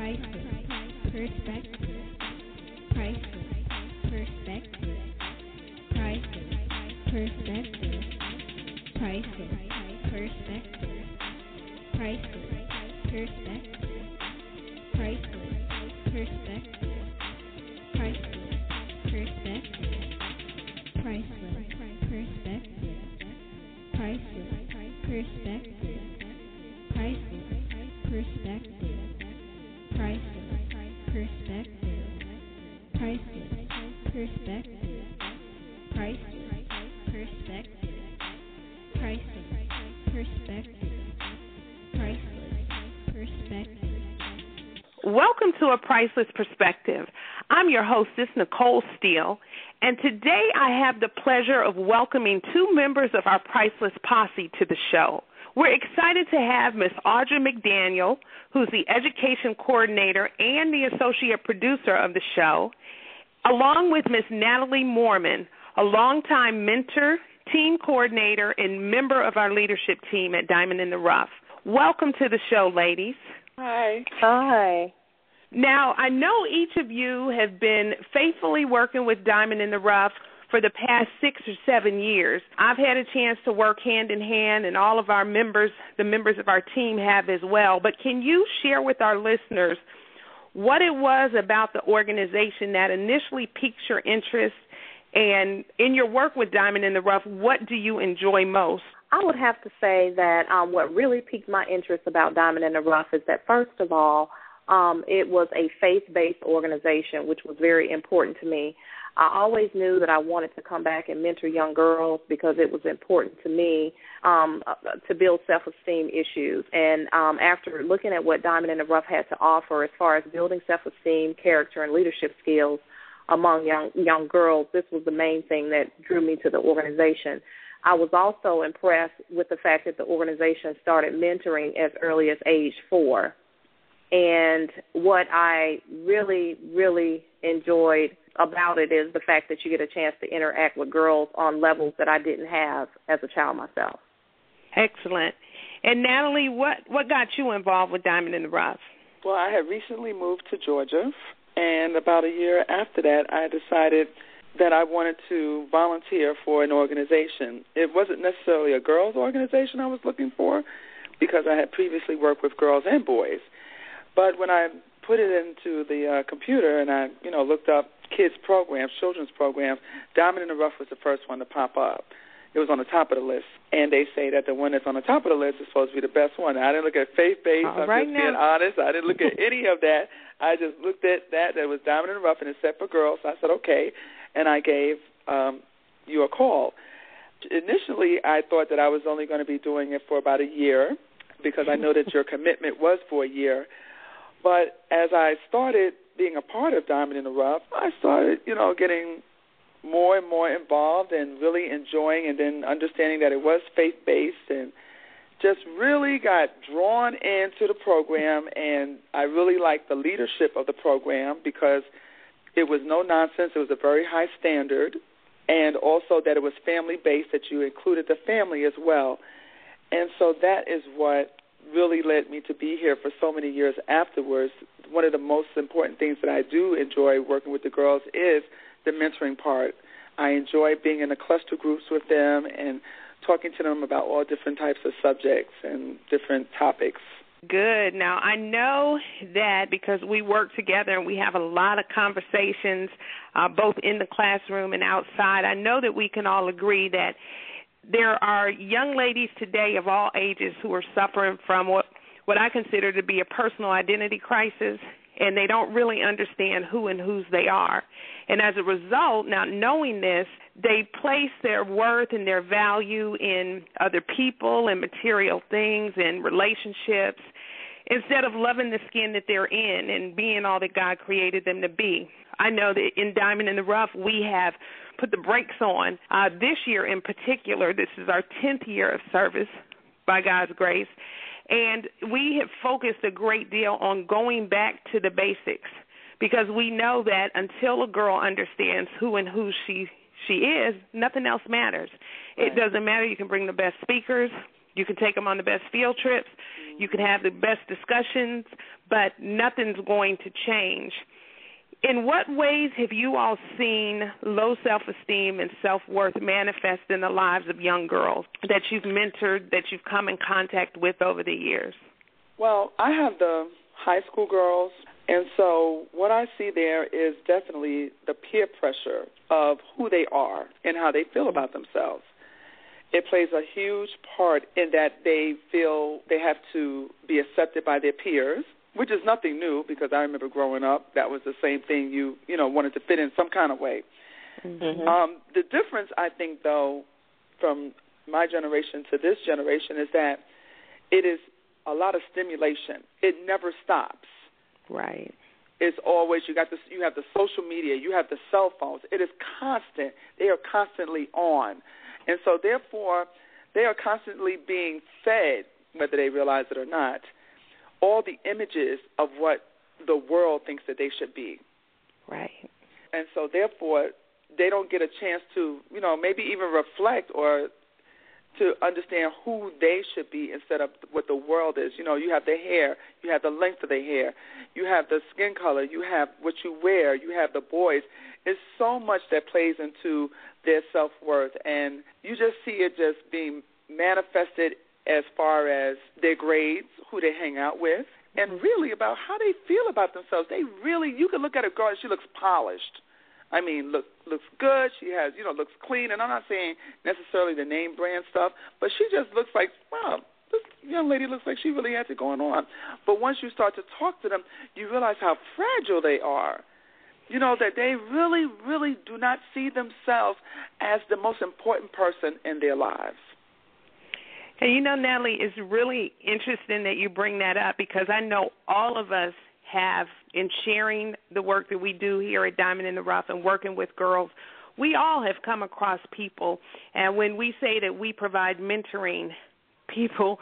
Priceless Perspective. Priceless Perspective. Priceless Perspective. Priceless Perspective. Priceless Perspective. Priceless Perspective. Priceless Perspective. Priceless Perspective. Priceless Perspective. Priceless Perspective. Priceless Perspective. Priceless Perspective. Priceless Perspective. Priceless Perspective. Priceless Perspective. Welcome to A Priceless Perspective. I'm your hostess, Nicole Steele, and today I have the pleasure of welcoming two members of our Priceless Posse to the show. We're excited to have Ms. Audra McDaniel, who's the Education Coordinator and the Associate Producer of the show, along with Ms. Natalie Morman, a longtime mentor, team coordinator, and member of our leadership team at Diamond in the Rough. Welcome to the show, ladies. Hi. Hi. Now, I know each of you have been faithfully working with Diamond in the Rough for the past 6 or 7 years. I've had a chance to work hand in hand, and all of our members, the members of our team, have as well. But can you share with our listeners what it was about the organization that initially piqued your interest? And in your work with Diamond in the Rough, what do you enjoy most? I would have to say that what really piqued my interest about Diamond in the Rough is that, first of all, it was a faith-based organization, which was very important to me. I always knew that I wanted to come back and mentor young girls because it was important to me to build self-esteem issues. And after looking at what Diamond in the Rough had to offer as far as building self-esteem, character, and leadership skills among young girls, this was the main thing that drew me to the organization. I was also impressed with the fact that the organization started mentoring as early as age 4. And what I really, really enjoyed about it is the fact that you get a chance to interact with girls on levels that I didn't have as a child myself. Excellent. And, Natalie, what got you involved with Diamond in the Rough? Well, I had recently moved to Georgia, and about a year after that, I decided that I wanted to volunteer for an organization. It wasn't necessarily a girls' organization I was looking for because I had previously worked with girls and boys. But when I put it into the computer and I, looked up kids' programs, children's programs, Diamond in the Rough was the first one to pop up. It was on the top of the list. And they say that the one that's on the top of the list is supposed to be the best one. I didn't look at faith-based. Being honest. I didn't look at any of that. I just looked at that. There was Diamond in the Rough, and it's set for girls. I said, okay, and I gave you a call. Initially, I thought that I was only going to be doing it for about a year because I know that your commitment was for a year. But as I started being a part of Diamond in the Rough, I started, getting more and more involved and really enjoying, and then understanding that it was faith-based, and just really got drawn into the program. And I really liked the leadership of the program because it was no nonsense. It was a very high standard, and also that it was family-based, that you included the family as well. And so that is what really led me to be here for so many years afterwards. One of the most important things that I do enjoy working with the girls is the mentoring part. I enjoy being in the cluster groups with them and talking to them about all different types of subjects and different topics. Good. Now, I know that because we work together and we have a lot of conversations both in the classroom and outside, I know that we can all agree that there are young ladies today of all ages who are suffering from what I consider to be a personal identity crisis, and they don't really understand who and whose they are. And as a result, now knowing this, they place their worth and their value in other people and material things and relationships instead of loving the skin that they're in and being all that God created them to be. I know that in Diamond in the Rough, we have put the brakes on. This year in particular, this is our 10th year of service by God's grace, and we have focused a great deal on going back to the basics because we know that until a girl understands who and who she is, nothing else matters. Right. It doesn't matter. You can bring the best speakers. You can take them on the best field trips. You can have the best discussions, but nothing's going to change. In what ways have you all seen low self-esteem and self-worth manifest in the lives of young girls that you've mentored, that you've come in contact with over the years? Well, I have the high school girls, and so what I see there is definitely the peer pressure of who they are and how they feel about themselves. It plays a huge part in that they feel they have to be accepted by their peers, which is nothing new because I remember growing up, that was the same thing. You wanted to fit in some kind of way. Mm-hmm. The difference, I think, though, from my generation to this generation is that it is a lot of stimulation. It never stops. Right. It's always you have the social media, you have the cell phones. It is constant. They are constantly on. And so, therefore, they are constantly being fed, whether they realize it or not, all the images of what the world thinks that they should be. Right. And so, therefore, they don't get a chance to, maybe even reflect or to understand who they should be instead of what the world is. You have their hair. You have the length of their hair. You have the skin color. You have what you wear. You have the boys. It's so much that plays into their self-worth, and you just see it just being manifested as far as their grades, who they hang out with, and really about how they feel about themselves. They really, you can look at a girl and she looks polished. I mean, looks good. She has, looks clean. And I'm not saying necessarily the name brand stuff, but she just looks like, wow, this young lady looks like she really has it going on. But once you start to talk to them, you realize how fragile they are. That they really, really do not see themselves as the most important person in their lives. And Natalie, it's really interesting that you bring that up because I know all of us have in sharing the work that we do here at Diamond in the Rough and working with girls, we all have come across people. And when we say that we provide mentoring, people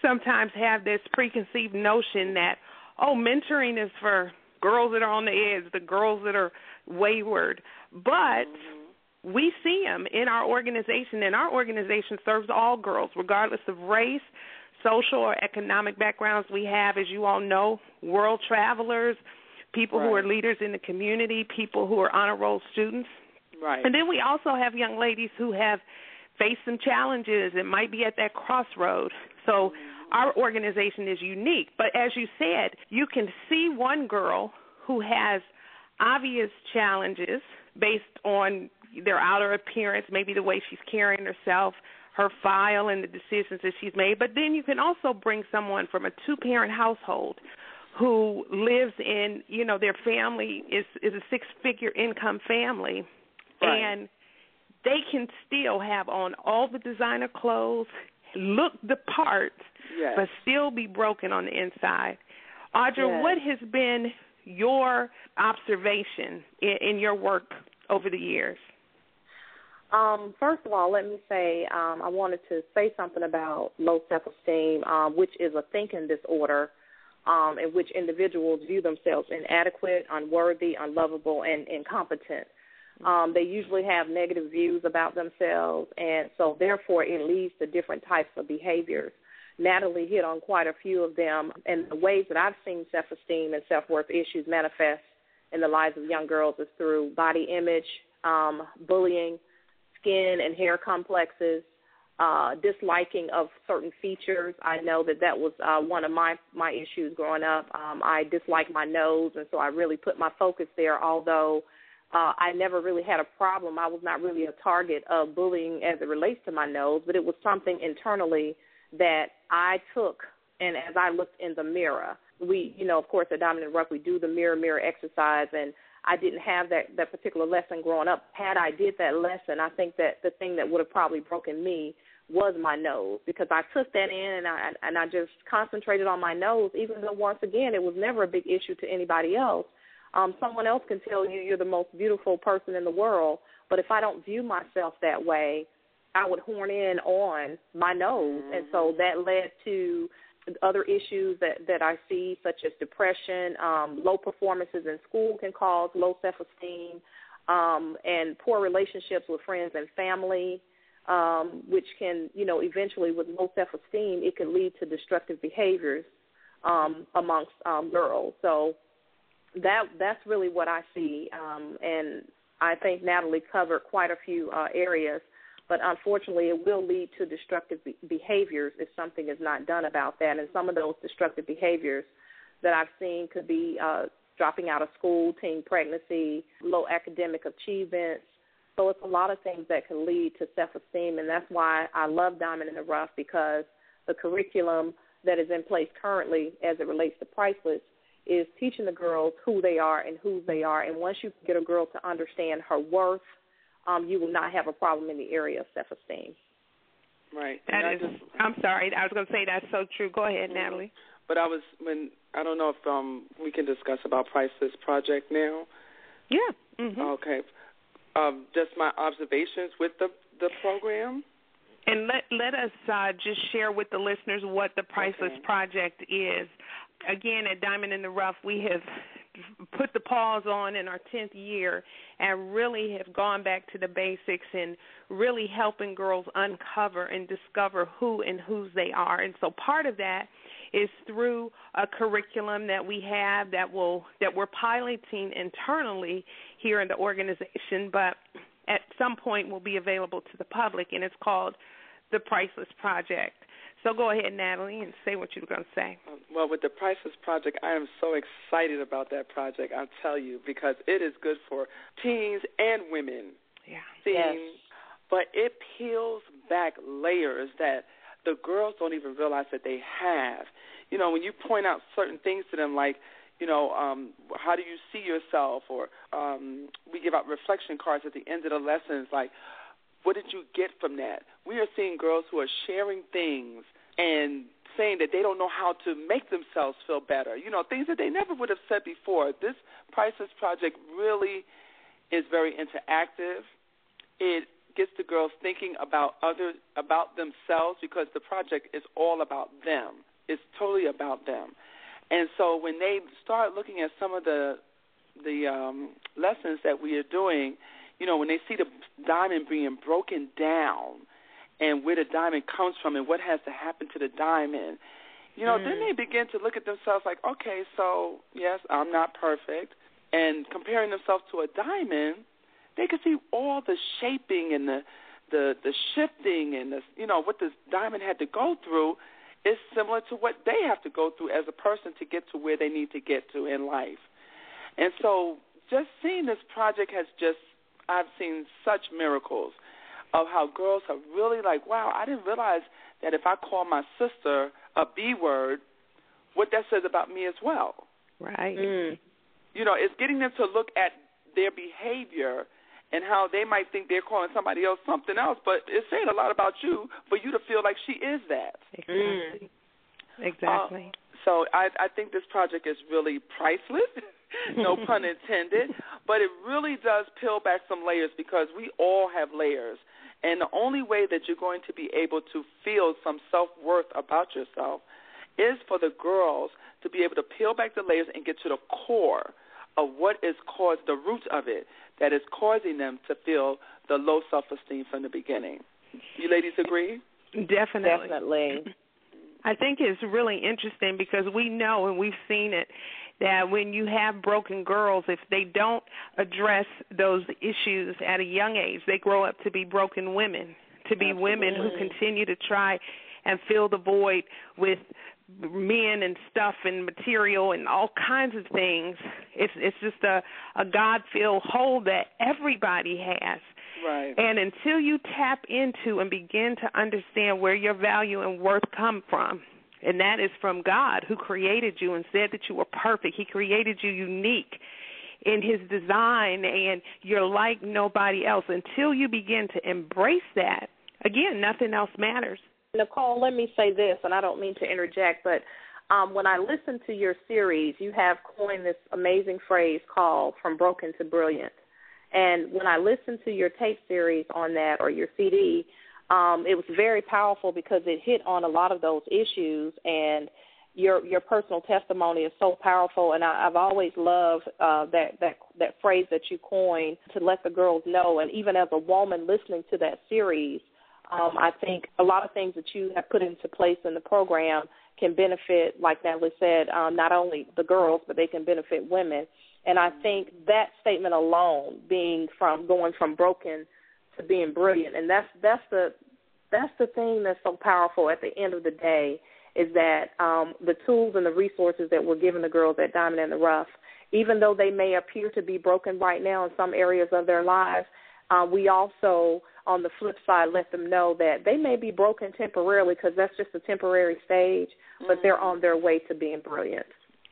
sometimes have this preconceived notion that, mentoring is for girls that are on the edge, the girls that are wayward. But we see them in our organization, and our organization serves all girls, regardless of race, social or economic backgrounds. We have, as you all know, world travelers, people who are leaders in the community, people who are honor roll students. Right. And then we also have young ladies who have faced some challenges and might be at that crossroad. So our organization is unique. But as you said, you can see one girl who has obvious challenges based on their outer appearance, maybe the way she's carrying herself, her file and the decisions that she's made. But then you can also bring someone from a two-parent household who lives in, their family is a six-figure income family. Right. And they can still have on all the designer clothes, look the part, but still be broken on the inside. Audra, what has been your observation in your work over the years? First of all, let me say I wanted to say something about low self-esteem, which is a thinking disorder in which individuals view themselves inadequate, unworthy, unlovable, and incompetent. They usually have negative views about themselves, and so therefore it leads to different types of behaviors. Natalie hit on quite a few of them, and the ways that I've seen self-esteem and self-worth issues manifest in the lives of young girls is through body image, bullying, skin and hair complexes, disliking of certain features. I know that was one of my issues growing up. I disliked my nose, and so I really put my focus there, although I never really had a problem. I was not really a target of bullying as it relates to my nose, but it was something internally that I took, and as I looked in the mirror, we, of course, at Diamond in the Rough, we do the mirror exercise, and I didn't have that particular lesson growing up. Had I did that lesson, I think that the thing that would have probably broken me was my nose, because I took that in and I just concentrated on my nose, even though, once again, it was never a big issue to anybody else. Someone else can tell you you're the most beautiful person in the world, but if I don't view myself that way, I would horn in on my nose. And so that led to other issues that I see, such as depression. Low performances in school can cause low self-esteem, and poor relationships with friends and family. which can, you know, eventually with low self-esteem, it can lead to destructive behaviors amongst girls. So that's really what I see, and I think Natalie covered quite a few areas, but unfortunately it will lead to destructive behaviors if something is not done about that. And some of those destructive behaviors that I've seen could be dropping out of school, teen pregnancy, low academic achievements. So it's a lot of things that can lead to self-esteem, and that's why I love Diamond in the Rough, because the curriculum that is in place currently as it relates to Priceless is teaching the girls who they are and whose they are. And once you get a girl to understand her worth, you will not have a problem in the area of self-esteem. Right. I'm sorry. I was going to say that's so true. Go ahead, Natalie. But I don't know if we can discuss about Priceless Project now. Yeah. Mm-hmm. Okay. Just my observations with the program. And let us just share with the listeners what the Priceless Project is. Again, at Diamond in the Rough, we have put the pause on in our 10th year and really have gone back to the basics and really helping girls uncover and discover who and whose they are. And so part of that is through a curriculum that we have that we're piloting internally here in the organization, but at some point will be available to the public, and it's called The Priceless Project. So go ahead, Natalie, and say what you were going to say. Well, with the Priceless Project, I am so excited about that project, I'll tell you, because it is good for teens and women. Yeah. Yes. But it peels back layers that the girls don't even realize that they have. You know, when you point out certain things to them, like, you know, how do you see yourself? Or we give out reflection cards at the end of the lessons, like, what did you get from that? We are seeing girls who are sharing things and saying that they don't know how to make themselves feel better, you know, things that they never would have said before. This Priceless Project really is very interactive. It gets the girls thinking about themselves, because the project is all about them. It's totally about them. And so when they start looking at some of the lessons that we are doing, you know, when they see the diamond being broken down and where the diamond comes from and what has to happen to the diamond, you know, then they begin to look at themselves like, okay, so, yes, I'm not perfect. And comparing themselves to a diamond, they can see all the shaping and the shifting and, the, you know, what this diamond had to go through is similar to what they have to go through as a person to get to where they need to get to in life. And so just seeing this project has just, I've seen such miracles of how girls are really like, wow, I didn't realize that if I call my sister a B word, what that says about me as well. Right. You know, it's getting them to look at their behavior and how they might think they're calling somebody else something else, but it's saying a lot about you for you to feel like she is that. Exactly. Exactly. So I think this project is really priceless. No pun intended, but it really does peel back some layers, because we all have layers. And the only way that you're going to be able to feel some self-worth about yourself is for the girls to be able to peel back the layers and get to the core of what is caused, the root of it, that is causing them to feel the low self-esteem from the beginning. You ladies agree? Definitely. Definitely. I think it's really interesting, because we know and we've seen it, that when you have broken girls, if they don't address those issues at a young age, they grow up to be broken women, to be women who continue to try and fill the void with men and stuff and material and all kinds of things. It's just a God-filled hole that everybody has. Right. And until you tap into and begin to understand where your value and worth come from, and that is from God, who created you and said that you were perfect. He created you unique in his design, and you're like nobody else. Until you begin to embrace that, again, nothing else matters. Nicole, let me say this, and I don't mean to interject, but when I listened to your series, you have coined this amazing phrase called From Broken to Brilliant. And when I listened to your tape series on that, or your CD, it was very powerful, because it hit on a lot of those issues, and your personal testimony is so powerful. And I've always loved that phrase that you coined, to let the girls know. And even as a woman listening to that series, I think a lot of things that you have put into place in the program can benefit, like Natalie said, not only the girls, but they can benefit women. And I think that statement alone, being from going from broken to being brilliant, and that's the thing that's so powerful at the end of the day, is that the tools and the resources that we're giving the girls at Diamond in the Rough, even though they may appear to be broken right now in some areas of their lives, we also, on the flip side, let them know that they may be broken temporarily because that's just a temporary stage, but they're on their way to being brilliant.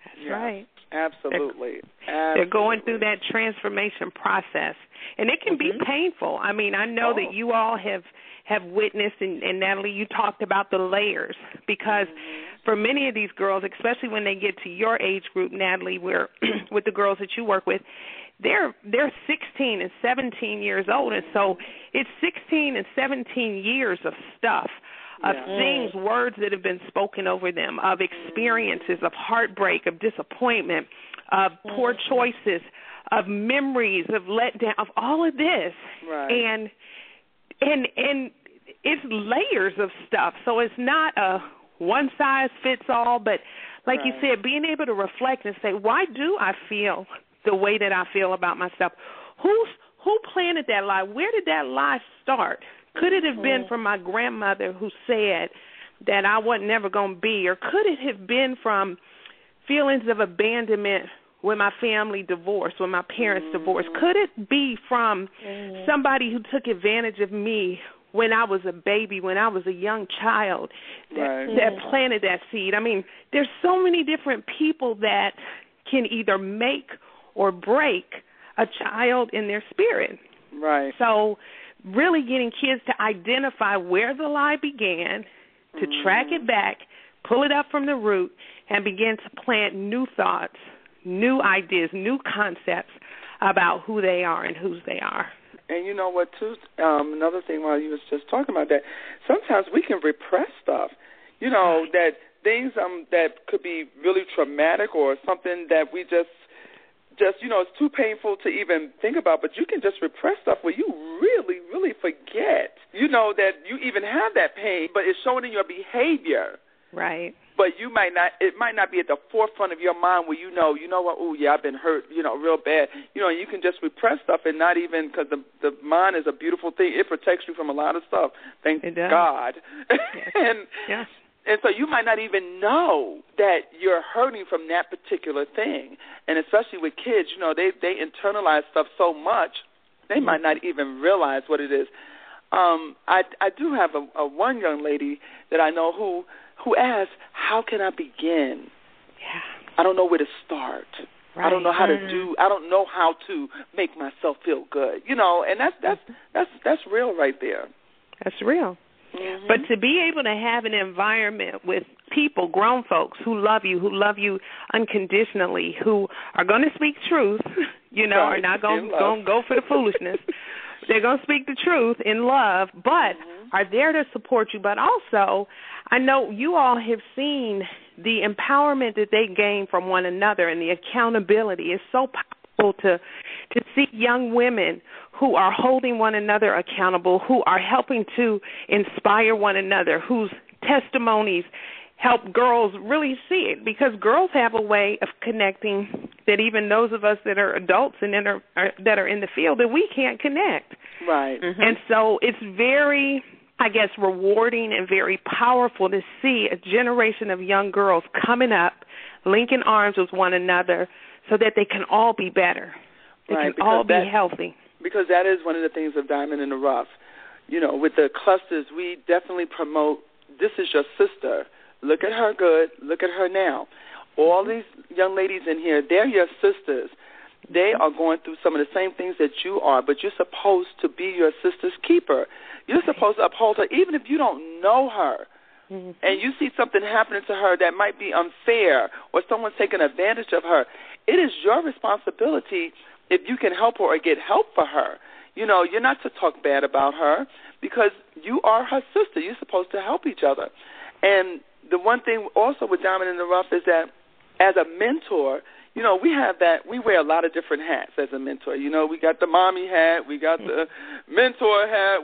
That's right. Absolutely. They're going through that transformation process, and it can be painful. I mean, I know that you all have witnessed, and Natalie, you talked about the layers, because for many of these girls, especially when they get to your age group, Natalie, where with the girls that you work with, they're 16 and 17 years old, and so it's 16 and 17 years of stuff, of things, words that have been spoken over them, of experiences, of heartbreak, of disappointment, of poor choices, of memories, of letdown, of all of this. Right. And it's layers of stuff, so it's not a one-size-fits-all, but like you said, being able to reflect and say, why do I feel the way that I feel about myself? Who planted that lie? Where did that lie start? Could it have been from my grandmother who said that I wasn't ever going to be, or could it have been from feelings of abandonment when my family divorced, when my parents divorced? Could it be from somebody who took advantage of me when I was a baby, when I was a young child, that planted that seed? I mean, there's so many different people that can either make or break a child in their spirit. Right. So really getting kids to identify where the lie began, to track it back, pull it up from the root, and begin to plant new thoughts, new ideas, new concepts about who they are and whose they are. And you know what, too, another thing while you was just talking about that, sometimes we can repress stuff, you know, that things that could be really traumatic or something that we just, you know, it's too painful to even think about, but you can just repress stuff where you really, really forget, you know, that you even have that pain, but it's shown in your behavior. Right. But you might not, it might not be at the forefront of your mind where you know what, oh, yeah, I've been hurt, you know, real bad. You know, you can just repress stuff and not even, because the mind is a beautiful thing. It protects you from a lot of stuff, thank God. Yes. And so you might not even know that you're hurting from that particular thing. And especially with kids, you know, they internalize stuff so much, they might not even realize what it is. I do have a one young lady that I know who asked, how can I begin? Yeah. I don't know where to start. Right. I don't know how to do. I don't know how to make myself feel good. You know, and that's real right there. That's real. Mm-hmm. But to be able to have an environment with people, grown folks who love you unconditionally, who are going to speak truth, you know, are not going to go for the foolishness. They're going to speak the truth in love, but are there to support you. But also, I know you all have seen the empowerment that they gain from one another and the accountability. It's so powerful to see young women who are holding one another accountable, who are helping to inspire one another, whose testimonies help girls really see it, because girls have a way of connecting that even those of us that are adults and that are in the field, that we can't connect. Right. Mm-hmm. And so it's very, I guess, rewarding and very powerful to see a generation of young girls coming up, linking arms with one another so that they can all be better. They can all be healthy. Because that is one of the things of Diamond in the Rough. You know, with the clusters, we definitely promote, this is your sister. Look at her good. Look at her now. All these young ladies in here, they're your sisters. They are going through some of the same things that you are, but you're supposed to be your sister's keeper. You're supposed to uphold her, even if you don't know her. Mm-hmm. And you see something happening to her that might be unfair or someone's taking advantage of her. It is your responsibility if you can help her or get help for her. You know, you're not to talk bad about her because you are her sister. You're supposed to help each other. And the one thing also with Diamond in the Rough is that as a mentor, you know, we have that. We wear a lot of different hats as a mentor. You know, we got the mommy hat, we got the mentor hat,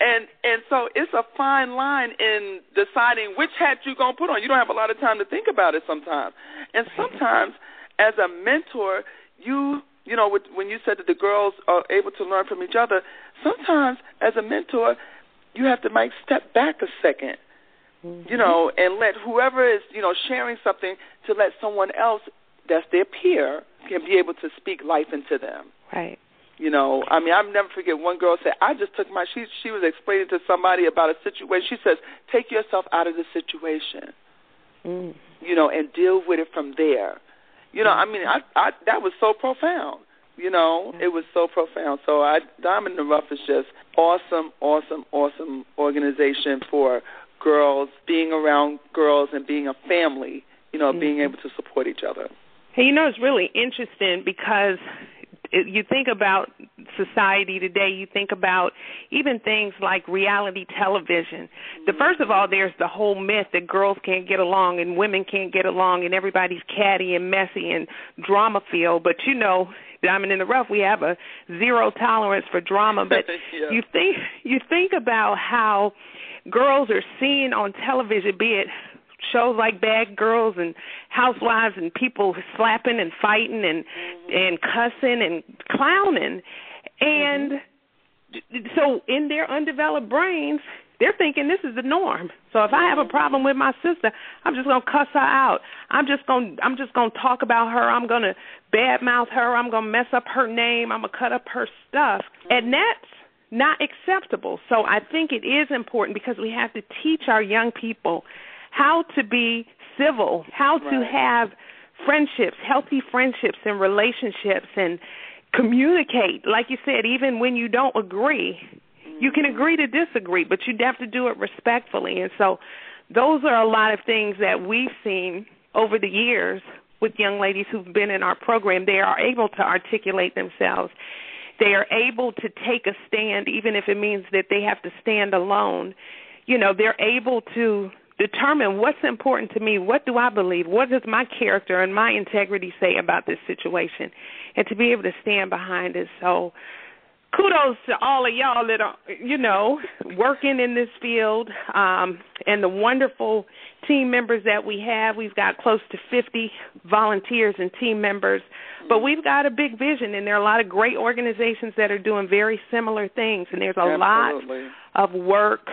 and so it's a fine line in deciding which hat you're gonna put on. You don't have a lot of time to think about it sometimes. And sometimes, as a mentor, you know, when you said that the girls are able to learn from each other, sometimes as a mentor, you have to might step back a second. You know, and let whoever is, you know, sharing something to let someone else that's their peer can be able to speak life into them. Right. You know, I mean, I'll never forget one girl said, I just took my, she was explaining to somebody about a situation. She says, take yourself out of the situation, you know, and deal with it from there. You know, I mean, I that was so profound. You know, it was so profound. So Diamond in the Rough is just awesome, awesome, awesome organization for girls, being around girls and being a family, you know, being able to support each other. Hey, you know, it's really interesting because you think about society today, you think about even things like reality television. The first of all, there's the whole myth that girls can't get along and women can't get along and everybody's catty and messy and drama-filled, but you know, Diamond in the Rough, we have a zero tolerance for drama, but you think about how girls are seen on television, be it shows like Bad Girls and Housewives and people slapping and fighting and cussing and clowning. And so in their undeveloped brains, they're thinking this is the norm. So if I have a problem with my sister, I'm just gonna cuss her out. I'm just gonna talk about her. I'm gonna badmouth her. I'm gonna mess up her name. I'm gonna cut up her stuff. And that's not acceptable. So I think it is important because we have to teach our young people how to be civil, how to have friendships, healthy friendships and relationships, and communicate. Like you said, even when you don't agree, you can agree to disagree, but you have to do it respectfully. And so those are a lot of things that we've seen over the years with young ladies who've been in our program. They are able to articulate themselves. They are able to take a stand, even if it means that they have to stand alone. You know, they're able to determine what's important to me, what do I believe, what does my character and my integrity say about this situation, and to be able to stand behind it. So kudos to all of y'all that are, you know, working in this field, and the wonderful team members that we have. We've got close to 50 volunteers and team members, but we've got a big vision, and there are a lot of great organizations that are doing very similar things, and there's a lot of work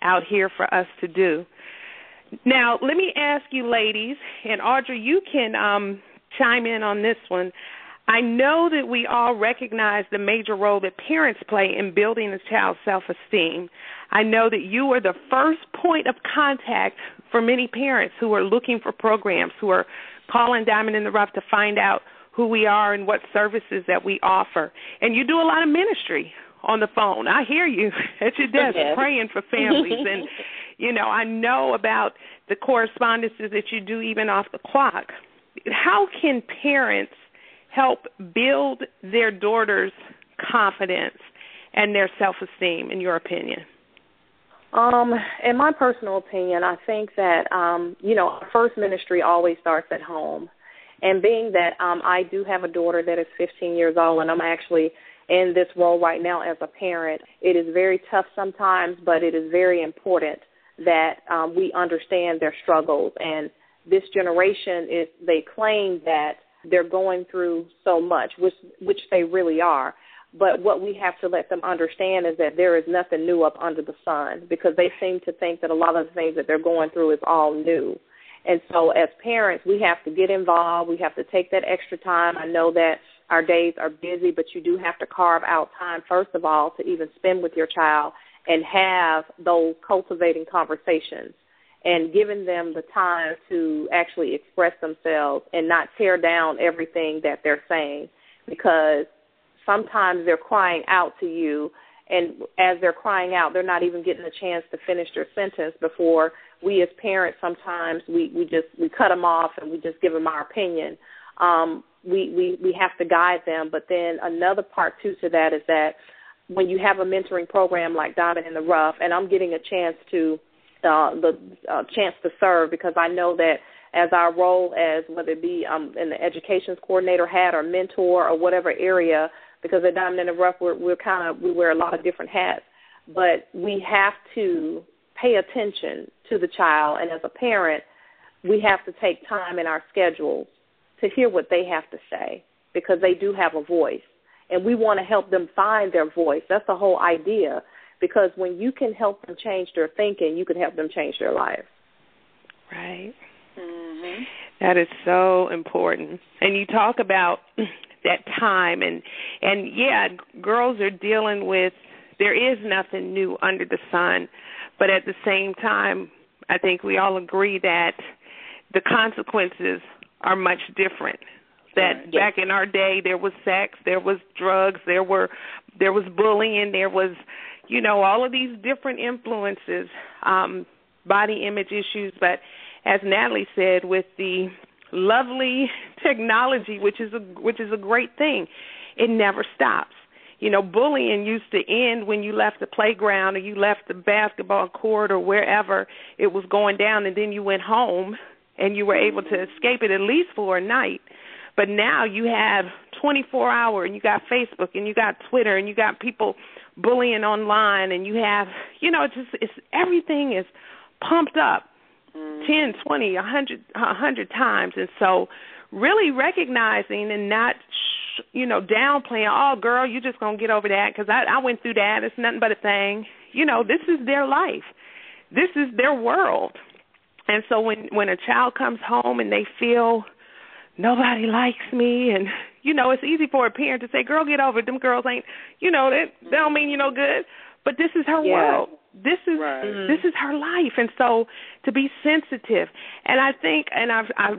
out here for us to do. Now, let me ask you, ladies, and Audra, you can chime in on this one. I know that we all recognize the major role that parents play in building a child's self-esteem. I know that you are the first point of contact for many parents who are looking for programs, who are calling Diamond in the Rough to find out who we are and what services that we offer. And you do a lot of ministry on the phone. I hear you at your desk praying for families. And, you know, I know about the correspondences that you do even off the clock. How can parents help build their daughters' confidence and their self-esteem, in your opinion? In my personal opinion, I think that, you know, first ministry always starts at home. And being that I do have a daughter that is 15 years old, and I'm actually in this role right now as a parent, it is very tough sometimes, but it is very important that we understand their struggles. And this generation, they claim that they're going through so much, which they really are. But what we have to let them understand is that there is nothing new up under the sun, because they seem to think that a lot of the things that they're going through is all new. And so as parents, we have to get involved. We have to take that extra time. I know that our days are busy, but you do have to carve out time, first of all, to even spend with your child and have those cultivating conversations and giving them the time to actually express themselves and not tear down everything that they're saying, because sometimes they're crying out to you, and as they're crying out, they're not even getting a chance to finish their sentence before we as parents sometimes we cut them off and we just give them our opinion. We have to guide them. But then another part, too, to that is that when you have a mentoring program like Diamond in the Rough, and I'm getting a chance to serve, because I know that as our role as whether it be in the educations coordinator hat or mentor or whatever area, because at Diamond in the Rough, we wear a lot of different hats. But we have to pay attention to the child, and as a parent, we have to take time in our schedules to hear what they have to say, because they do have a voice, and we want to help them find their voice. That's the whole idea, because when you can help them change their thinking, you can help them change their life. Right. Mm-hmm. That is so important. And you talk about that time, and yeah, girls are dealing with, there is nothing new under the sun, but at the same time, I think we all agree that the consequences are much different. That yes. Back in our day, there was sex, there was drugs, there was bullying, there was, you know, all of these different influences, body image issues. But as Natalie said, with the lovely technology, which is a great thing, it never stops. You know, bullying used to end when you left the playground or you left the basketball court or wherever it was going down, and then you went home and you were able to escape it at least for a night. But now you have 24-hour, and you got Facebook, and you got Twitter, and you got people bullying online, and you have, you know, it's everything is pumped up 10, 20, 100 times. And so really recognizing and not, you know, downplaying, oh, girl, you're just going to get over that because I went through that. It's nothing but a thing. You know, this is their life. This is their world. And so when a child comes home and they feel nobody likes me, and, you know, it's easy for a parent to say, girl, get over it. Them girls ain't, you know, they don't mean you no good. But this is her world. This is her life. And so to be sensitive. And I think, and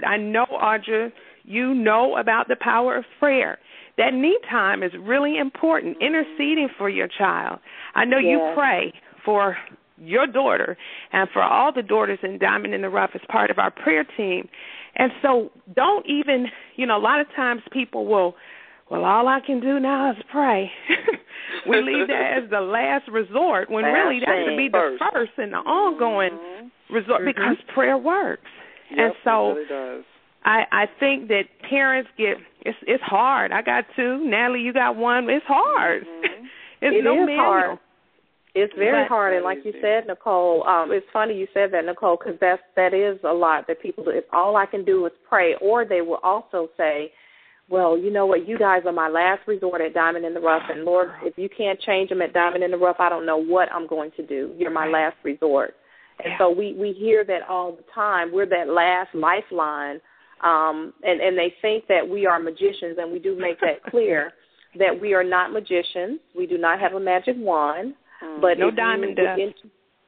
I know, Audra, you know about the power of prayer. That me time is really important, interceding for your child. I know you pray for your daughter and for all the daughters in Diamond in the Rough as part of our prayer team. And so don't even, you know, a lot of times people will, well, all I can do now is pray. We leave that as the last resort when really that should be the first and the ongoing resort because prayer works. Yep, and so it really does. I think that parents get, it's hard. I got two. Natalie, you got one. It's hard. Mm-hmm. It's hard. It's very hard, and like you said, Nicole, it's funny you said that, Nicole, because that is a lot that people do. If all I can do is pray, or they will also say, well, you know what, you guys are my last resort at Diamond in the Rough, and Lord, if you can't change them at Diamond in the Rough, I don't know what I'm going to do. You're my last resort. And so we hear that all the time. We're that last lifeline, and they think that we are magicians, and we do make that clear that we are not magicians. We do not have a magic wand. But no diamond dust.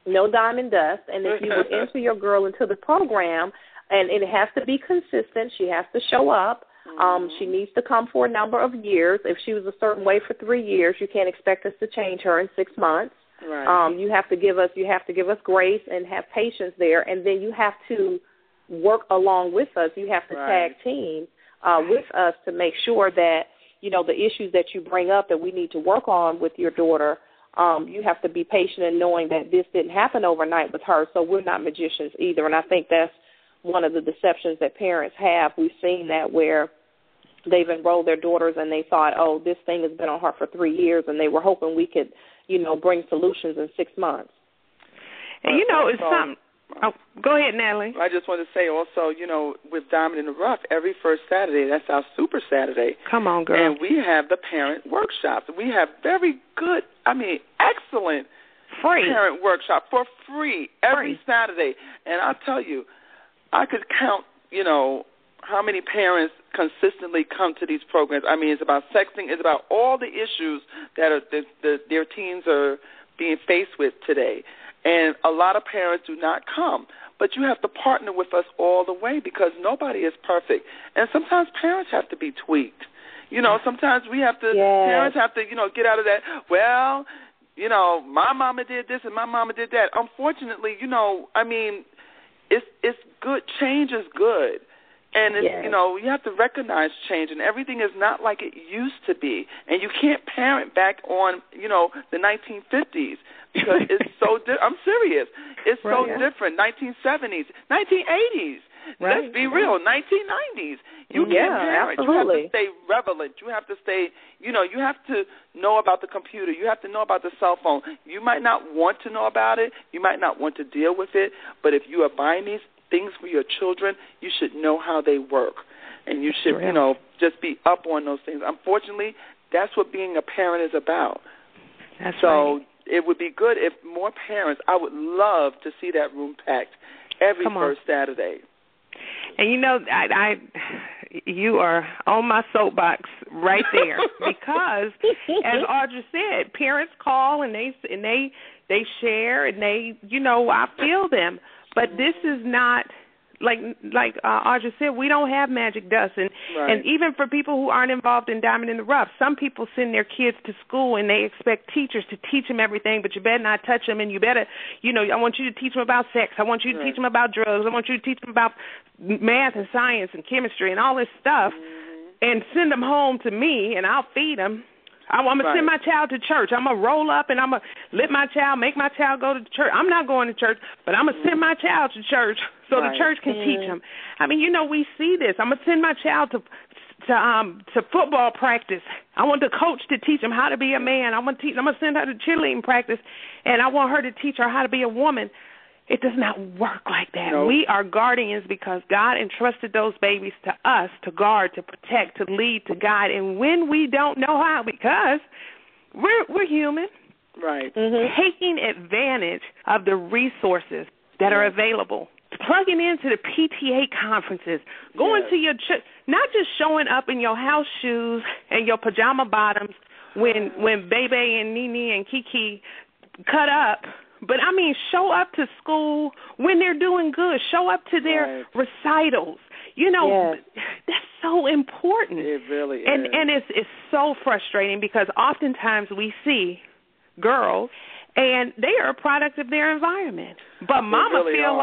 No diamond dust. And if you would enter your girl into the program, and it has to be consistent, she has to show up. She needs to come for a number of years. If she was a certain way for 3 years, you can't expect us to change her in 6 months. Right. You have to give us grace and have patience there, and then you have to work along with us. You have to tag team with us to make sure that, you know, the issues that you bring up that we need to work on with your daughter. You have to be patient in knowing that this didn't happen overnight with her, so we're not magicians either. And I think that's one of the deceptions that parents have. We've seen that where they've enrolled their daughters and they thought, oh, this thing has been on her for 3 years, and they were hoping we could, you know, bring solutions in 6 months. And, you know, it's something. Oh, go ahead, Natalie. I just want to say also, you know, with Diamond in the Rough, every first Saturday, that's our Super Saturday. Come on, girl. And we have the parent workshops. We have very good, I mean, excellent parent workshop for free every Saturday. And I'll tell you, I could count, you know, how many parents consistently come to these programs. I mean, it's about sexting. It's about all the issues that are their teens are being faced with today. And a lot of parents do not come. But you have to partner with us all the way because nobody is perfect. And sometimes parents have to be tweaked. You know, sometimes we have to, parents have to, you know, get out of that, well, you know, my mama did this and my mama did that. Unfortunately, you know, I mean, it's good. Change is good. And, it's, you know, you have to recognize change, and everything is not like it used to be. And you can't parent back on, you know, the 1950s because it's so different. I'm serious. It's so different, 1970s, 1980s. Right. Let's be real, 1990s. You can't parent. Absolutely. You have to stay relevant. You have to stay, you have to know about the computer. You have to know about the cell phone. You might not want to know about it. You might not want to deal with it. But if you are buying these things for your children, you should know how they work. And you should, just be up on those things. Unfortunately, that's what being a parent is about. That's so right. It would be good if more parents, I would love to see that room packed every first Saturday. And you are on my soapbox right there because, as Audra said, parents call and they share and they I feel them. But this is not like Audra said, we don't have magic dust, and even for people who aren't involved in Diamond in the Rough, some people send their kids to school and they expect teachers to teach them everything, but you better not touch them, and you better, I want you to teach them about sex, I want you to teach them about drugs, I want you to teach them about math and science and chemistry and all this stuff, and send them home to me and I'll feed them. I'm going to send my child to church. I'm going to roll up and I'm going to make my child go to church. I'm not going to church, but I'm going to send my child to church so the church can teach them. I mean, we see this. I'm going to send my child to football practice. I want the coach to teach him how to be a man. I'm going to send her to cheerleading practice, and I want her to teach her how to be a woman. It does not work like that. Nope. We are guardians because God entrusted those babies to us to guard, to protect, to lead, to guide. And when we don't know how, because we're human, taking advantage of the resources that are available, plugging into the PTA conferences, going to your church, not just showing up in your house shoes and your pajama bottoms when Bebe and Nene and Kiki cut up. But, I mean, show up to school when they're doing good. Show up to their recitals. That's so important. It really is. And it's so frustrating because oftentimes we see girls, and they are a product of their environment. But mama feel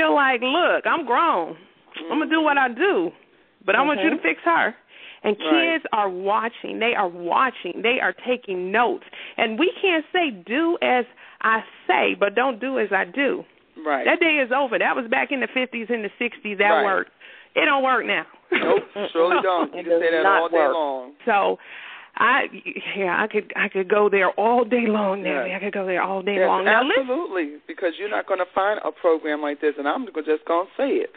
like, look, I'm grown. I'm going to do what I do, but I want you to fix her. And kids are watching. They are watching. They are taking notes. And we can't say, do as I say, but don't do as I do. Right. That day is over. That was back in the 50s and the 60s. That worked. It don't work now. Nope, surely don't. You can say that all day long. So, I could go there all day long now. Yeah. I could go there all day long now. Absolutely, because you're not going to find a program like this, and I'm just going to say it.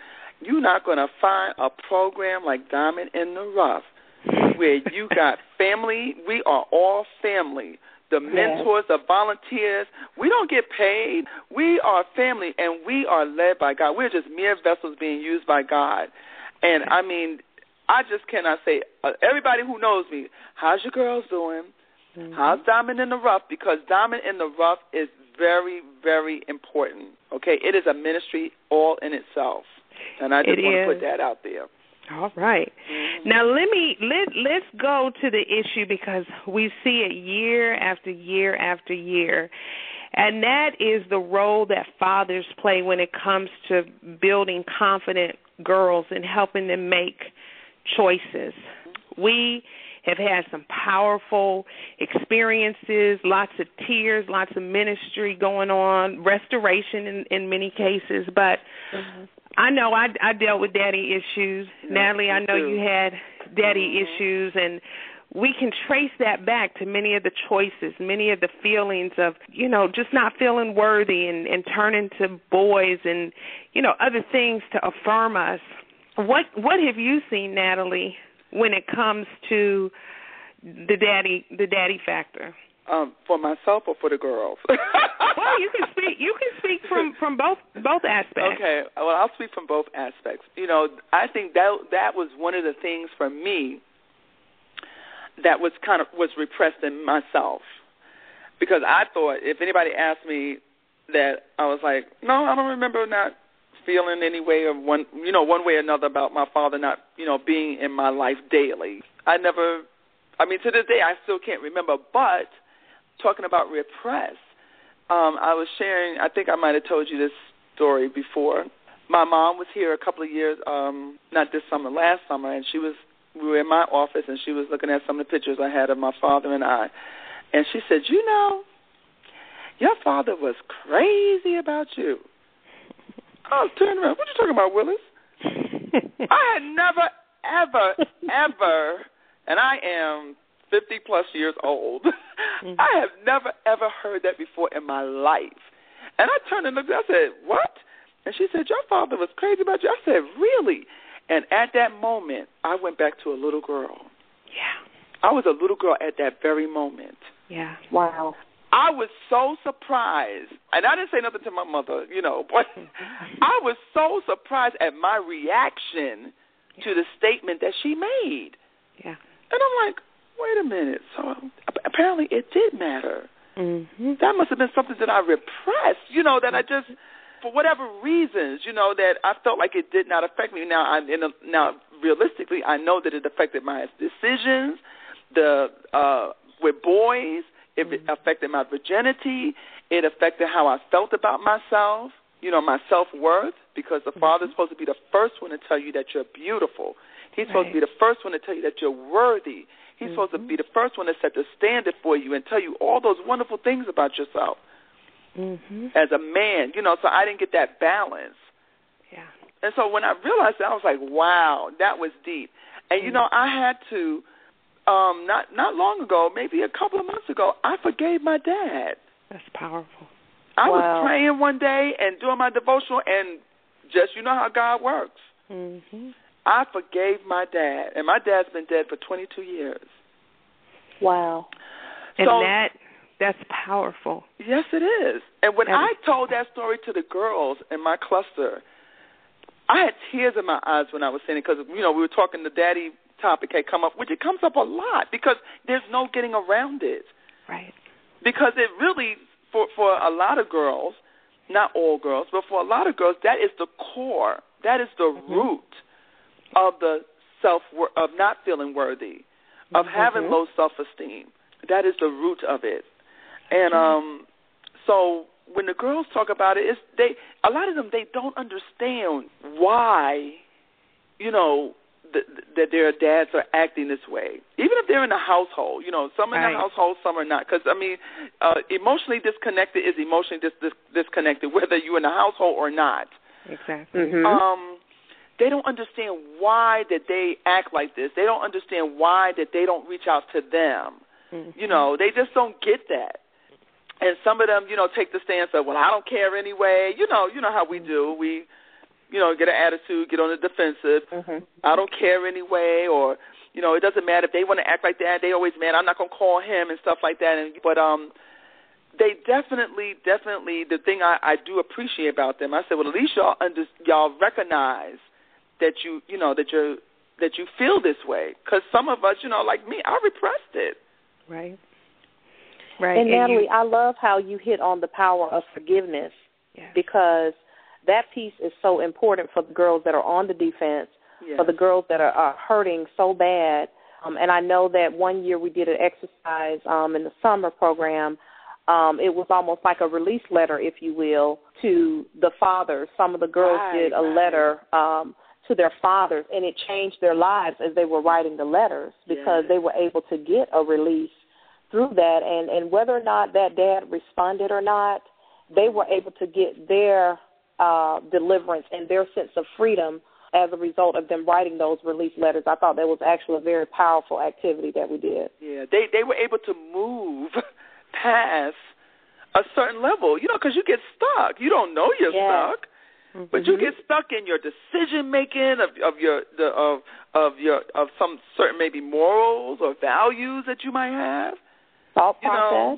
You're not going to find a program like Diamond in the Rough where you got family. We are all family. The mentors, the volunteers, we don't get paid. We are family, and we are led by God. We're just mere vessels being used by God. And, I mean, I just cannot say, everybody who knows me, how's your girls doing? How's Diamond in the Rough? Because Diamond in the Rough is very, very important, okay? It is a ministry all in itself. And I just want to put that out there. All right. Now let's go to the issue because we see it year after year after year, and that is the role that fathers play when it comes to building confident girls and helping them make choices. We have had some powerful experiences, lots of tears, lots of ministry going on, restoration in many cases, but. I know I dealt with daddy issues. Yes, Natalie, I know you had daddy issues, and we can trace that back to many of the choices, many of the feelings of, just not feeling worthy and turning to boys and, other things to affirm us. What have you seen, Natalie, when it comes to the daddy factor? For myself or for the girls? Well, you can speak from both aspects. Okay. Well, I'll speak from both aspects. I think that was one of the things for me that was kind of was repressed in myself, because I thought if anybody asked me that, I was like, no, I don't remember not feeling any way or one way or another about my father not being in my life daily. To this day I still can't remember, but. Talking about repress, I was sharing, I think I might have told you this story before. My mom was here a couple of years, not this summer, last summer, and we were in my office, and she was looking at some of the pictures I had of my father and I. And she said, your father was crazy about you. I was turning around. What you talking about, Willis? I had never, ever, ever, and I am 50-plus years old, mm-hmm. I have never, ever heard that before in my life. And I turned and looked at her, I said, what? And she said, your father was crazy about you. I said, really? And at that moment, I went back to a little girl. Yeah. I was a little girl at that very moment. Yeah. Wow. I was so surprised, and I didn't say nothing to my mother, you know, but I was so surprised at my reaction to the statement that she made. Yeah. And I'm like, wait a minute. So apparently it did matter. Mm-hmm. That must have been something that I repressed, you know, that I just, for whatever reasons, you know, that I felt like it did not affect me. Now, now realistically, I know that it affected my decisions, with boys. It affected my virginity. It affected how I felt about myself, you know, my self-worth, because the father's supposed to be the first one to tell you that you're beautiful. He's supposed to be the first one to tell you that you're worthy. He's supposed to be the first one to set the standard for you and tell you all those wonderful things about yourself as a man, you know, so I didn't get that balance. Yeah. And so when I realized that, I was like, wow, that was deep. And, you know, I had to, not long ago, maybe a couple of months ago, I forgave my dad. That's powerful. I was praying one day and doing my devotional, and just, you know how God works. Mm-hmm. I forgave my dad, and my dad's been dead for 22 years. Wow. So, and that's powerful. Yes, it is. And when I told that story to the girls in my cluster, I had tears in my eyes when I was saying it because, you know, we were talking to Daddy topic had come up, which it comes up a lot because there's no getting around it. Right. Because it really, for a lot of girls, not all girls, but for a lot of girls, that is the core, that is the root of the self-worth, of not feeling worthy, of having low self-esteem. That is the root of it. And so when the girls talk about it, a lot of them, they don't understand why, you know, that their dads are acting this way, even if they're in the household. You know, some in the household, some are not. Because, I mean, emotionally disconnected is emotionally disconnected, whether you're in the household or not. Exactly. They don't understand why that they act like this. They don't understand why that they don't reach out to them. Mm-hmm. You know, they just don't get that. And some of them, you know, take the stance of, well, I don't care anyway. You know how we do. We, you know, get an attitude, get on the defensive. Mm-hmm. I don't care anyway, or, you know, it doesn't matter if they want to act like that. They always, man, I'm not going to call him and stuff like that. And, but they definitely, the thing I do appreciate about them, I said, well, at least y'all recognize that you feel this way. Because some of us, you know, like me, I repressed it. Right. Right. And Natalie, I love how you hit on the power of forgiveness because that piece is so important for the girls that are on the defense, for the girls that are hurting so bad. And I know that one year we did an exercise in the summer program. It was almost like a release letter, if you will, to the fathers. Some of the girls did a letter to their fathers, and it changed their lives as they were writing the letters because they were able to get a release through that. And whether or not that dad responded or not, they were able to get their deliverance and their sense of freedom as a result of them writing those release letters. I thought that was actually a very powerful activity that we did. Yeah, they were able to move past a certain level, you know, because you get stuck. You don't know you're stuck, but you get stuck in your decision making of some certain maybe morals or values that you might have. Thought process.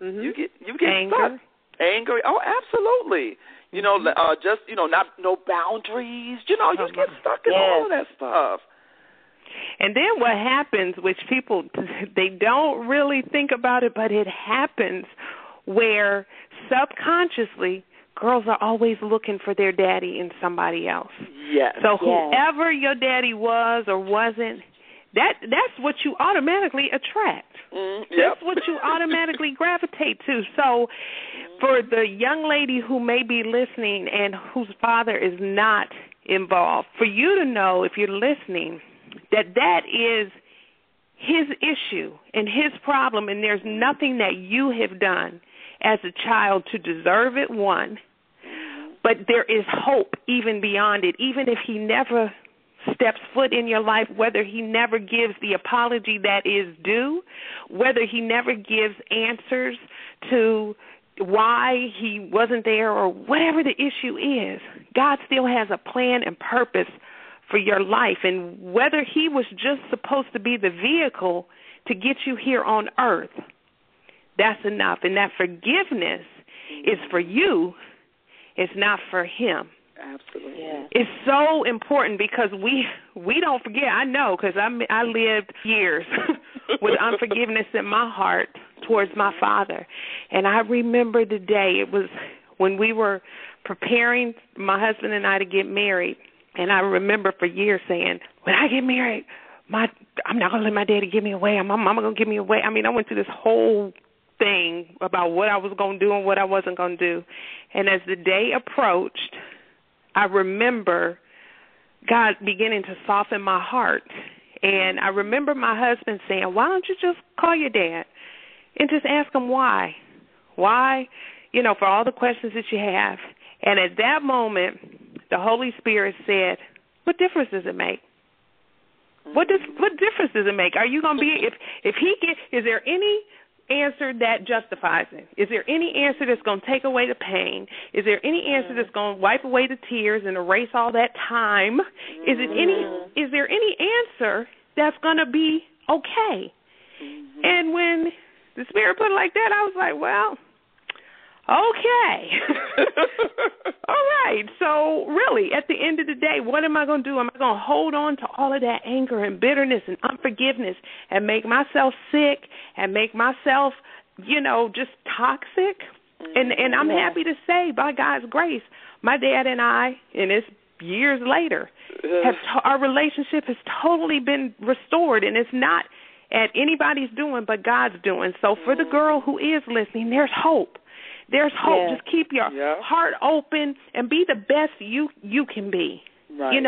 You know, you get anger. Stuck. Angry. Oh, absolutely. You know, just, you know, no boundaries. You know, you get stuck in all of that stuff. And then what happens, which people, they don't really think about it, but it happens where subconsciously girls are always looking for their daddy in somebody else. Yes. So whoever your daddy was or wasn't, that's what you automatically attract. That's what you automatically gravitate to. So for the young lady who may be listening and whose father is not involved, for you to know if you're listening that is his issue and his problem, and there's nothing that you have done as a child to deserve it, one. But there is hope even beyond it. Even if he never steps foot in your life, whether he never gives the apology that is due, whether he never gives answers to why he wasn't there or whatever the issue is, God still has a plan and purpose for your life. And whether he was just supposed to be the vehicle to get you here on earth, that's enough. And that forgiveness is for you. It's not for him. Absolutely. Yeah. It's so important because we don't forget. I know because I lived years with unforgiveness in my heart towards my father. And I remember the day. It was when we were preparing, my husband and I, to get married. And I remember for years saying, when I get married, I'm not going to let my daddy give me away. My mama going to give me away. I mean, I went through this whole thing about what I was going to do and what I wasn't going to do. And as the day approached, I remember God beginning to soften my heart. And I remember my husband saying, why don't you just call your dad and just ask him why? Why, for all the questions that you have. And at that moment, the Holy Spirit said, what difference does it make? What difference does it make? Are you going to be, if he gets, is there any answer that justifies it? Is there any answer that's going to take away the pain? Is there any answer that's going to wipe away the tears and erase all that time? Is there any answer that's going to be okay? Mm-hmm. And when the Spirit put it like that, I was like, well, okay. All right. So really, at the end of the day, what am I going to do? Am I going to hold on to all of that anger and bitterness and unforgiveness and make myself sick and make myself, just toxic? And I'm happy to say, by God's grace, my dad and I, and it's years later, our relationship has totally been restored, and it's not at anybody's doing but God's doing. So for the girl who is listening, there's hope. There's hope. Yeah. Just keep your heart open and be the best you can be. Right.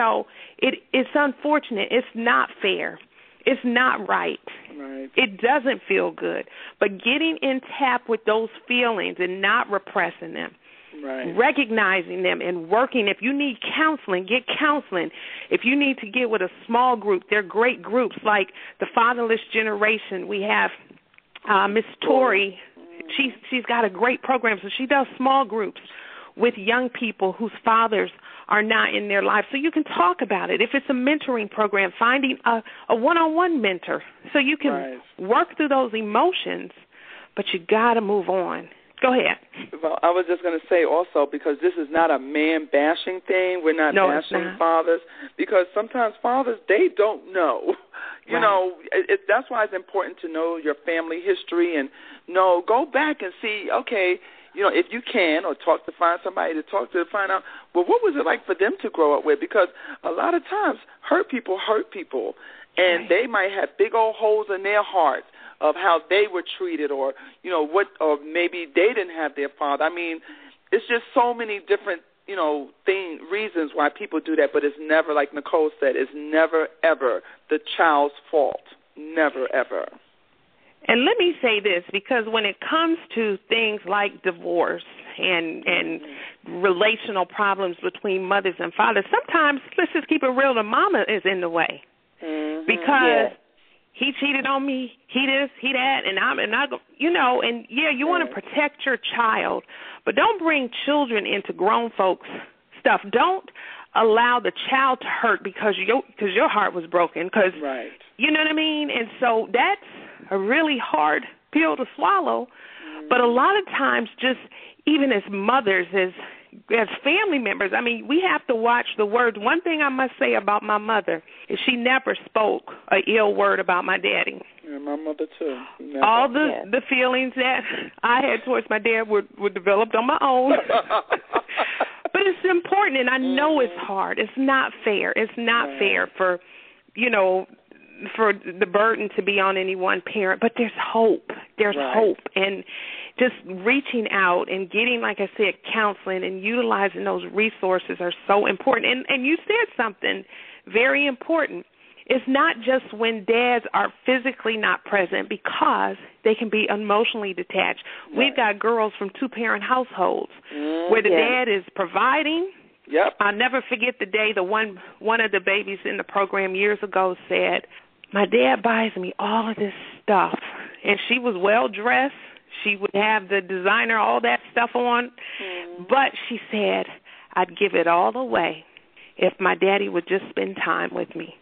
It's unfortunate. It's not fair. It's not right. It doesn't feel good. But getting in tap with those feelings and not repressing them, recognizing them and working. If you need counseling, get counseling. If you need to get with a small group, there are great groups like the Fatherless Generation. We have Miss Tory. She's got a great program, so she does small groups with young people whose fathers are not in their life. So you can talk about it. If it's a mentoring program, finding a one-on-one mentor so you can work through those emotions, but you got to move on. Go ahead. Well, I was just going to say also, because this is not a man-bashing thing. We're not bashing fathers, because sometimes fathers, they don't know. That's why it's important to know your family history and go back and see, if you can, or find out, well, what was it like for them to grow up with? Because a lot of times hurt people, and they might have big old holes in their hearts of how they were treated, or or maybe they didn't have their father. I mean, it's just so many different reasons why people do that, but it's never, like Nicole said, it's never ever the child's fault. Never ever. And let me say this, because when it comes to things like divorce and relational problems between mothers and fathers, sometimes, let's just keep it real, the mama is in the way. Mm-hmm. Because he cheated on me, he this, he that, and you want to protect your child, but don't bring children into grown folks' stuff. Don't allow the child to hurt because your heart was broken. Cause, you know what I mean? And so that's a really hard pill to swallow, but a lot of times, just even as mothers, as family members, I mean, we have to watch the words. One thing I must say about my mother is she never spoke an ill word about my daddy. And my mother, too. Never. All the feelings that I had towards my dad were developed on my own. But it's important, and I know it's hard. It's not fair. It's not fair for, for the burden to be on any one parent. But there's hope. There's hope. And just reaching out and getting, like I said, counseling and utilizing those resources are so important. And you said something very important. It's not just when dads are physically not present because they can be emotionally detached. Right. We've got girls from two-parent households where the dad is providing. Yep. I'll never forget the day the one of the babies in the program years ago said, "My dad buys me all of this stuff." And she was well-dressed. She would have the designer, all that stuff on. But she said, "I'd give it all away if my daddy would just spend time with me."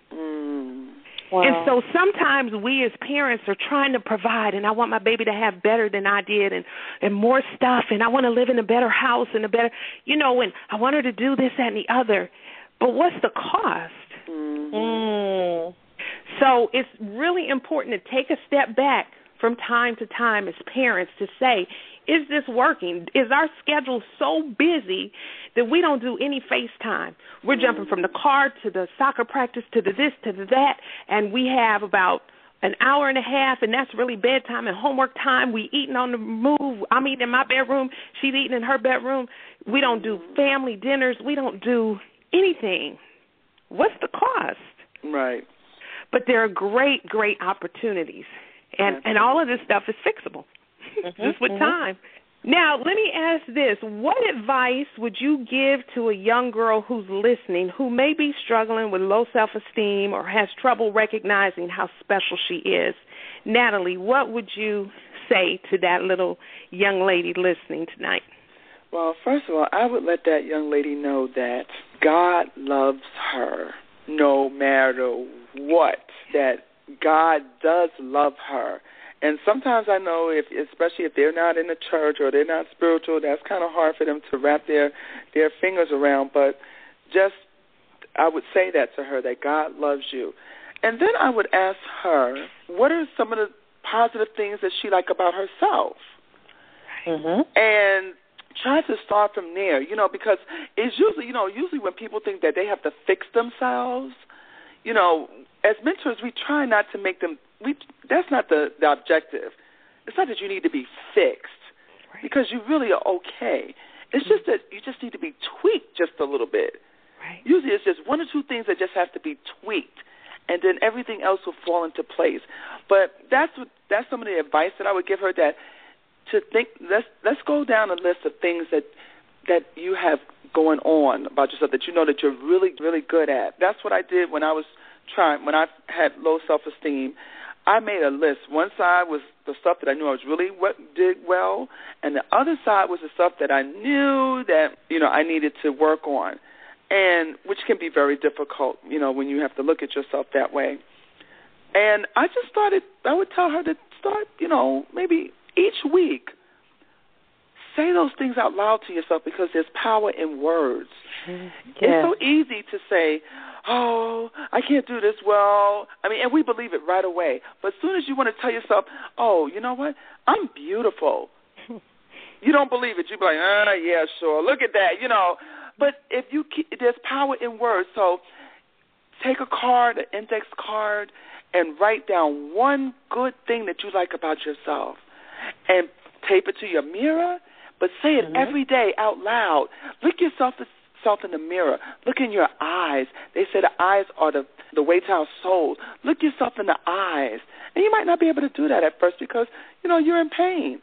Wow. And so sometimes we as parents are trying to provide, and I want my baby to have better than I did and more stuff, and I want to live in a better house and a better, you know, and I want her to do this, that, and the other. But what's the cost? So it's really important to take a step back from time to time as parents to say, is this working? Is our schedule so busy that we don't do any FaceTime? We're jumping from the car to the soccer practice to the this to the that, and we have about an hour and a half, and that's really bedtime and homework time. We eating on the move. I'm eating in my bedroom. She's eating in her bedroom. We don't do family dinners. We don't do anything. What's the cost? Right. But there are great, great opportunities, and all of this stuff is fixable. Just with time. Now, let me ask this. What advice would you give to a young girl who's listening who may be struggling with low self-esteem or has trouble recognizing how special she is? Natalie, what would you say to that little young lady listening tonight? Well, first of all, I would let that young lady know that God loves her no matter what, that God does love her. And sometimes I know, especially if they're not in the church or they're not spiritual, that's kind of hard for them to wrap their fingers around. But just, I would say that to her, that God loves you. And then I would ask her, what are some of the positive things that she likes about herself? And try to start from there, you know, because it's usually, you know, usually when people think that they have to fix themselves, you know, as mentors, we try not to make them. That's not the objective. It's not that you need to be fixed because you really are okay. It's just that you just need to be tweaked just a little bit. Right. Usually it's just one or two things that just have to be tweaked, and then everything else will fall into place. But that's some of the advice that I would give her, that to think. Let's go down a list of things that you have going on about yourself that you know that you're really, really good at. That's what I did when I was trying. When I had low self-esteem, I made a list. One side was the stuff that I knew I was really did well, and the other side was the stuff that I knew that, you know, I needed to work on, and which can be very difficult, you know, when you have to look at yourself that way. And I would tell her to start, you know, maybe each week, say those things out loud to yourself, because there's power in words. Yes. It's so easy to say, "Oh, I can't do this well." I mean, and we believe it right away. But as soon as you want to tell yourself, "Oh, you know what? I'm beautiful," you don't believe it. You be like, yeah, sure. Look at that, you know. But if you there's power in words. So take a card, an index card, and write down one good thing that you like about yourself, and tape it to your mirror. But say it every day out loud. Look yourself in the mirror. Look in your eyes. They say the eyes are the way to our soul. Look yourself in the eyes. And you might not be able to do that at first because, you know, you're in pain.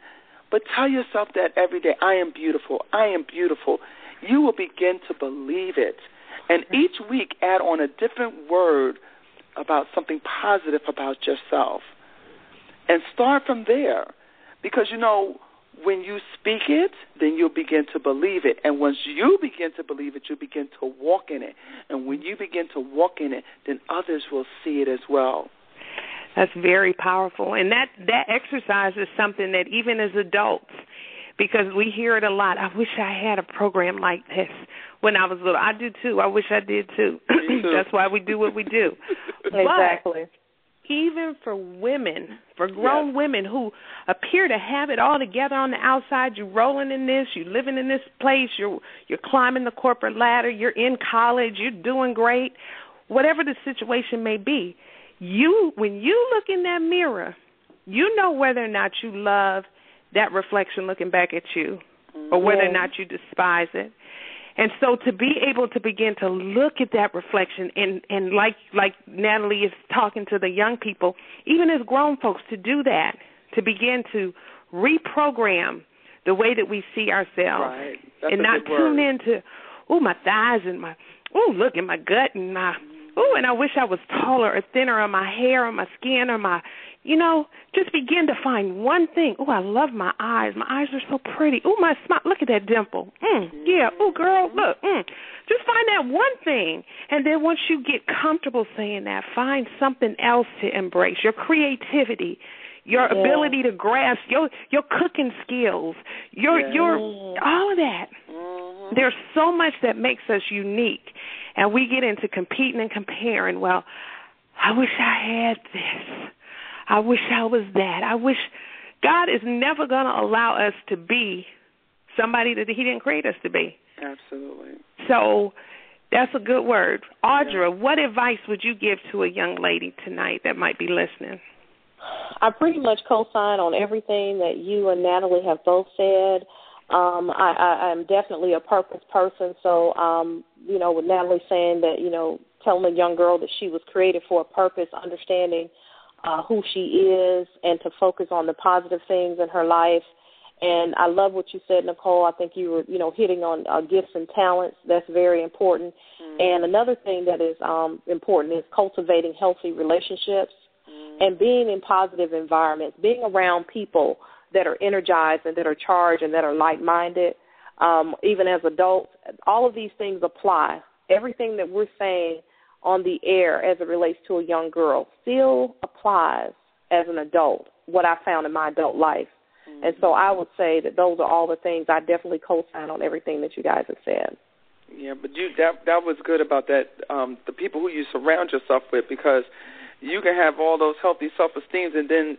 But tell yourself that every day. I am beautiful. I am beautiful. You will begin to believe it. And each week add on a different word about something positive about yourself. And start from there, because, you know, when you speak it, then you'll begin to believe it. And once you begin to believe it, you begin to walk in it. And when you begin to walk in it, then others will see it as well. That's very powerful. And that exercise is something that even as adults, because we hear it a lot, I wish I had a program like this when I was little. I do, too. I wish I did, too. That's why we do what we do. Exactly. But even for women, for grown women who appear to have it all together on the outside, you're rolling in this, you're living in this place, you're climbing the corporate ladder, you're in college, you're doing great, whatever the situation may be, when you look in that mirror, you know whether or not you love that reflection looking back at you or whether or not you despise it. And so to be able to begin to look at that reflection and like Natalie is talking to the young people, even as grown folks, to do that, to begin to reprogram the way that we see ourselves. Right. That's and not tune into, oh, my thighs and my, oh, look at my gut and my, oh, and I wish I was taller or thinner or my hair or my skin or my, you know, just begin to find one thing. Oh, I love my eyes. My eyes are so pretty. Oh, my smile. Look at that dimple. Yeah. Oh, girl, look. Just find that one thing. And then once you get comfortable saying that, find something else to embrace, your creativity, your ability to grasp, your cooking skills, your all of that. There's so much that makes us unique. And we get into competing and comparing. Well, I wish I had this. I wish I was that. I wish. God is never going to allow us to be somebody that he didn't create us to be. Absolutely. So that's a good word. Audra, what advice would you give to a young lady tonight that might be listening? I pretty much co-sign on everything that you and Natalie have both said. I'm definitely a purpose person, so, you know, with Natalie saying that, you know, telling a young girl that she was created for a purpose, understanding who she is, and to focus on the positive things in her life. And I love what you said, Nicole. I think you were, you know, hitting on gifts and talents. That's very important. And another thing that is important is cultivating healthy relationships and being in positive environments, being around people that are energized and that are charged and that are like-minded. Even as adults, all of these things apply. Everything that we're saying on the air as it relates to a young girl still applies as an adult, what I found in my adult life. And so I would say that those are all the things I definitely co-sign on everything that you guys have said. Yeah, but you that was good about that, the people who you surround yourself with, because you can have all those healthy self-esteems and then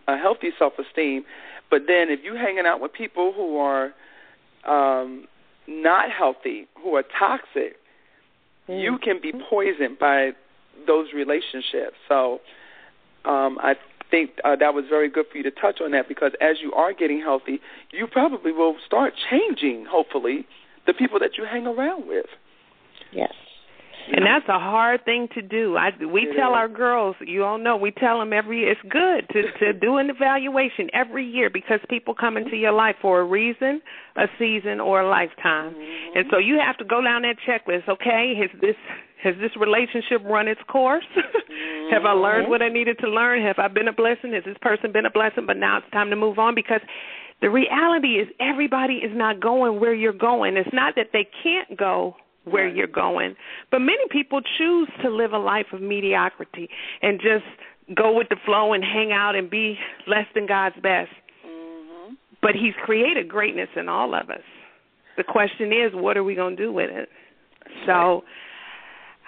healthy self-esteem, but then if you're hanging out with people who are not healthy, who are toxic, you can be poisoned by those relationships. So I think that was very good for you to touch on that, because as you are getting healthy, you probably will start changing, hopefully, the people that you hang around with. Yes. And that's a hard thing to do. We tell our girls, you all know, we tell them it's good to do an evaluation every year, because people come into your life for a reason, a season, or a lifetime. And so you have to go down that checklist. Okay, has this relationship run its course? Have I learned what I needed to learn? Have I been a blessing? Has this person been a blessing? But now it's time to move on, because the reality is everybody is not going where you're going. It's not that they can't go where you're going, but many people choose to live a life of mediocrity and just go with the flow and hang out and be less than God's best. But he's created greatness in all of us. The question is, what are we going to do with it? So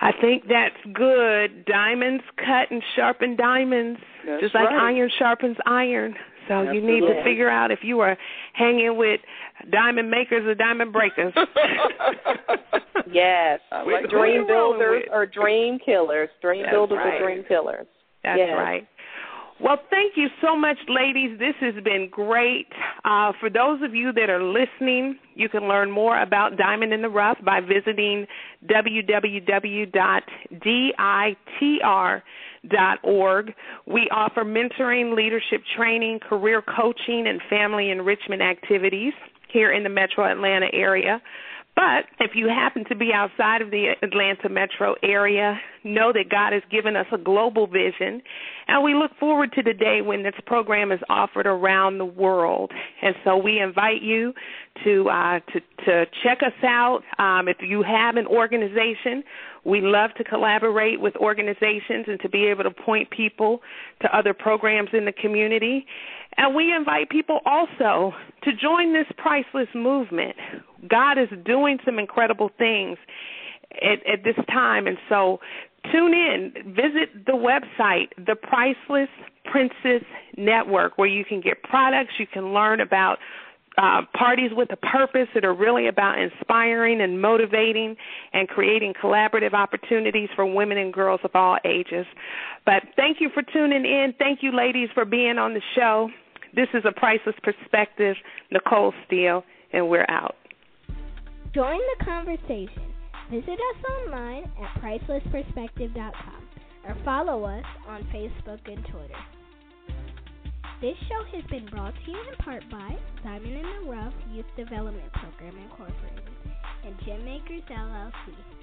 I think that's good. Diamonds cut and sharpen diamonds, that's just like iron sharpens iron. So you need to figure out if you are hanging with diamond makers or diamond breakers. Yes. Like dream builders or dream killers. That's right. Well, thank you so much, ladies. This has been great. For those of you that are listening, you can learn more about Diamond in the Rough by visiting www.ditr.org. We offer mentoring, leadership training, career coaching, and family enrichment activities here in the metro Atlanta area. But if you happen to be outside of the Atlanta metro area, know that God has given us a global vision, and we look forward to the day when this program is offered around the world. And so we invite you to check us out. If you have an organization, we love to collaborate with organizations and to be able to point people to other programs in the community. And we invite people also to join this priceless movement. God is doing some incredible things at this time. And so tune in. Visit the website, the Priceless Princess Network, where you can get products. You can learn about parties with a purpose that are really about inspiring and motivating and creating collaborative opportunities for women and girls of all ages. But thank you for tuning in. Thank you, ladies, for being on the show. This is A Priceless Perspective, Nicole Steele, and we're out. Join the conversation. Visit us online at pricelessperspective.com or follow us on Facebook and Twitter. This show has been brought to you in part by Diamond in the Rough Youth Development Program, Incorporated and Gem Makers LLC.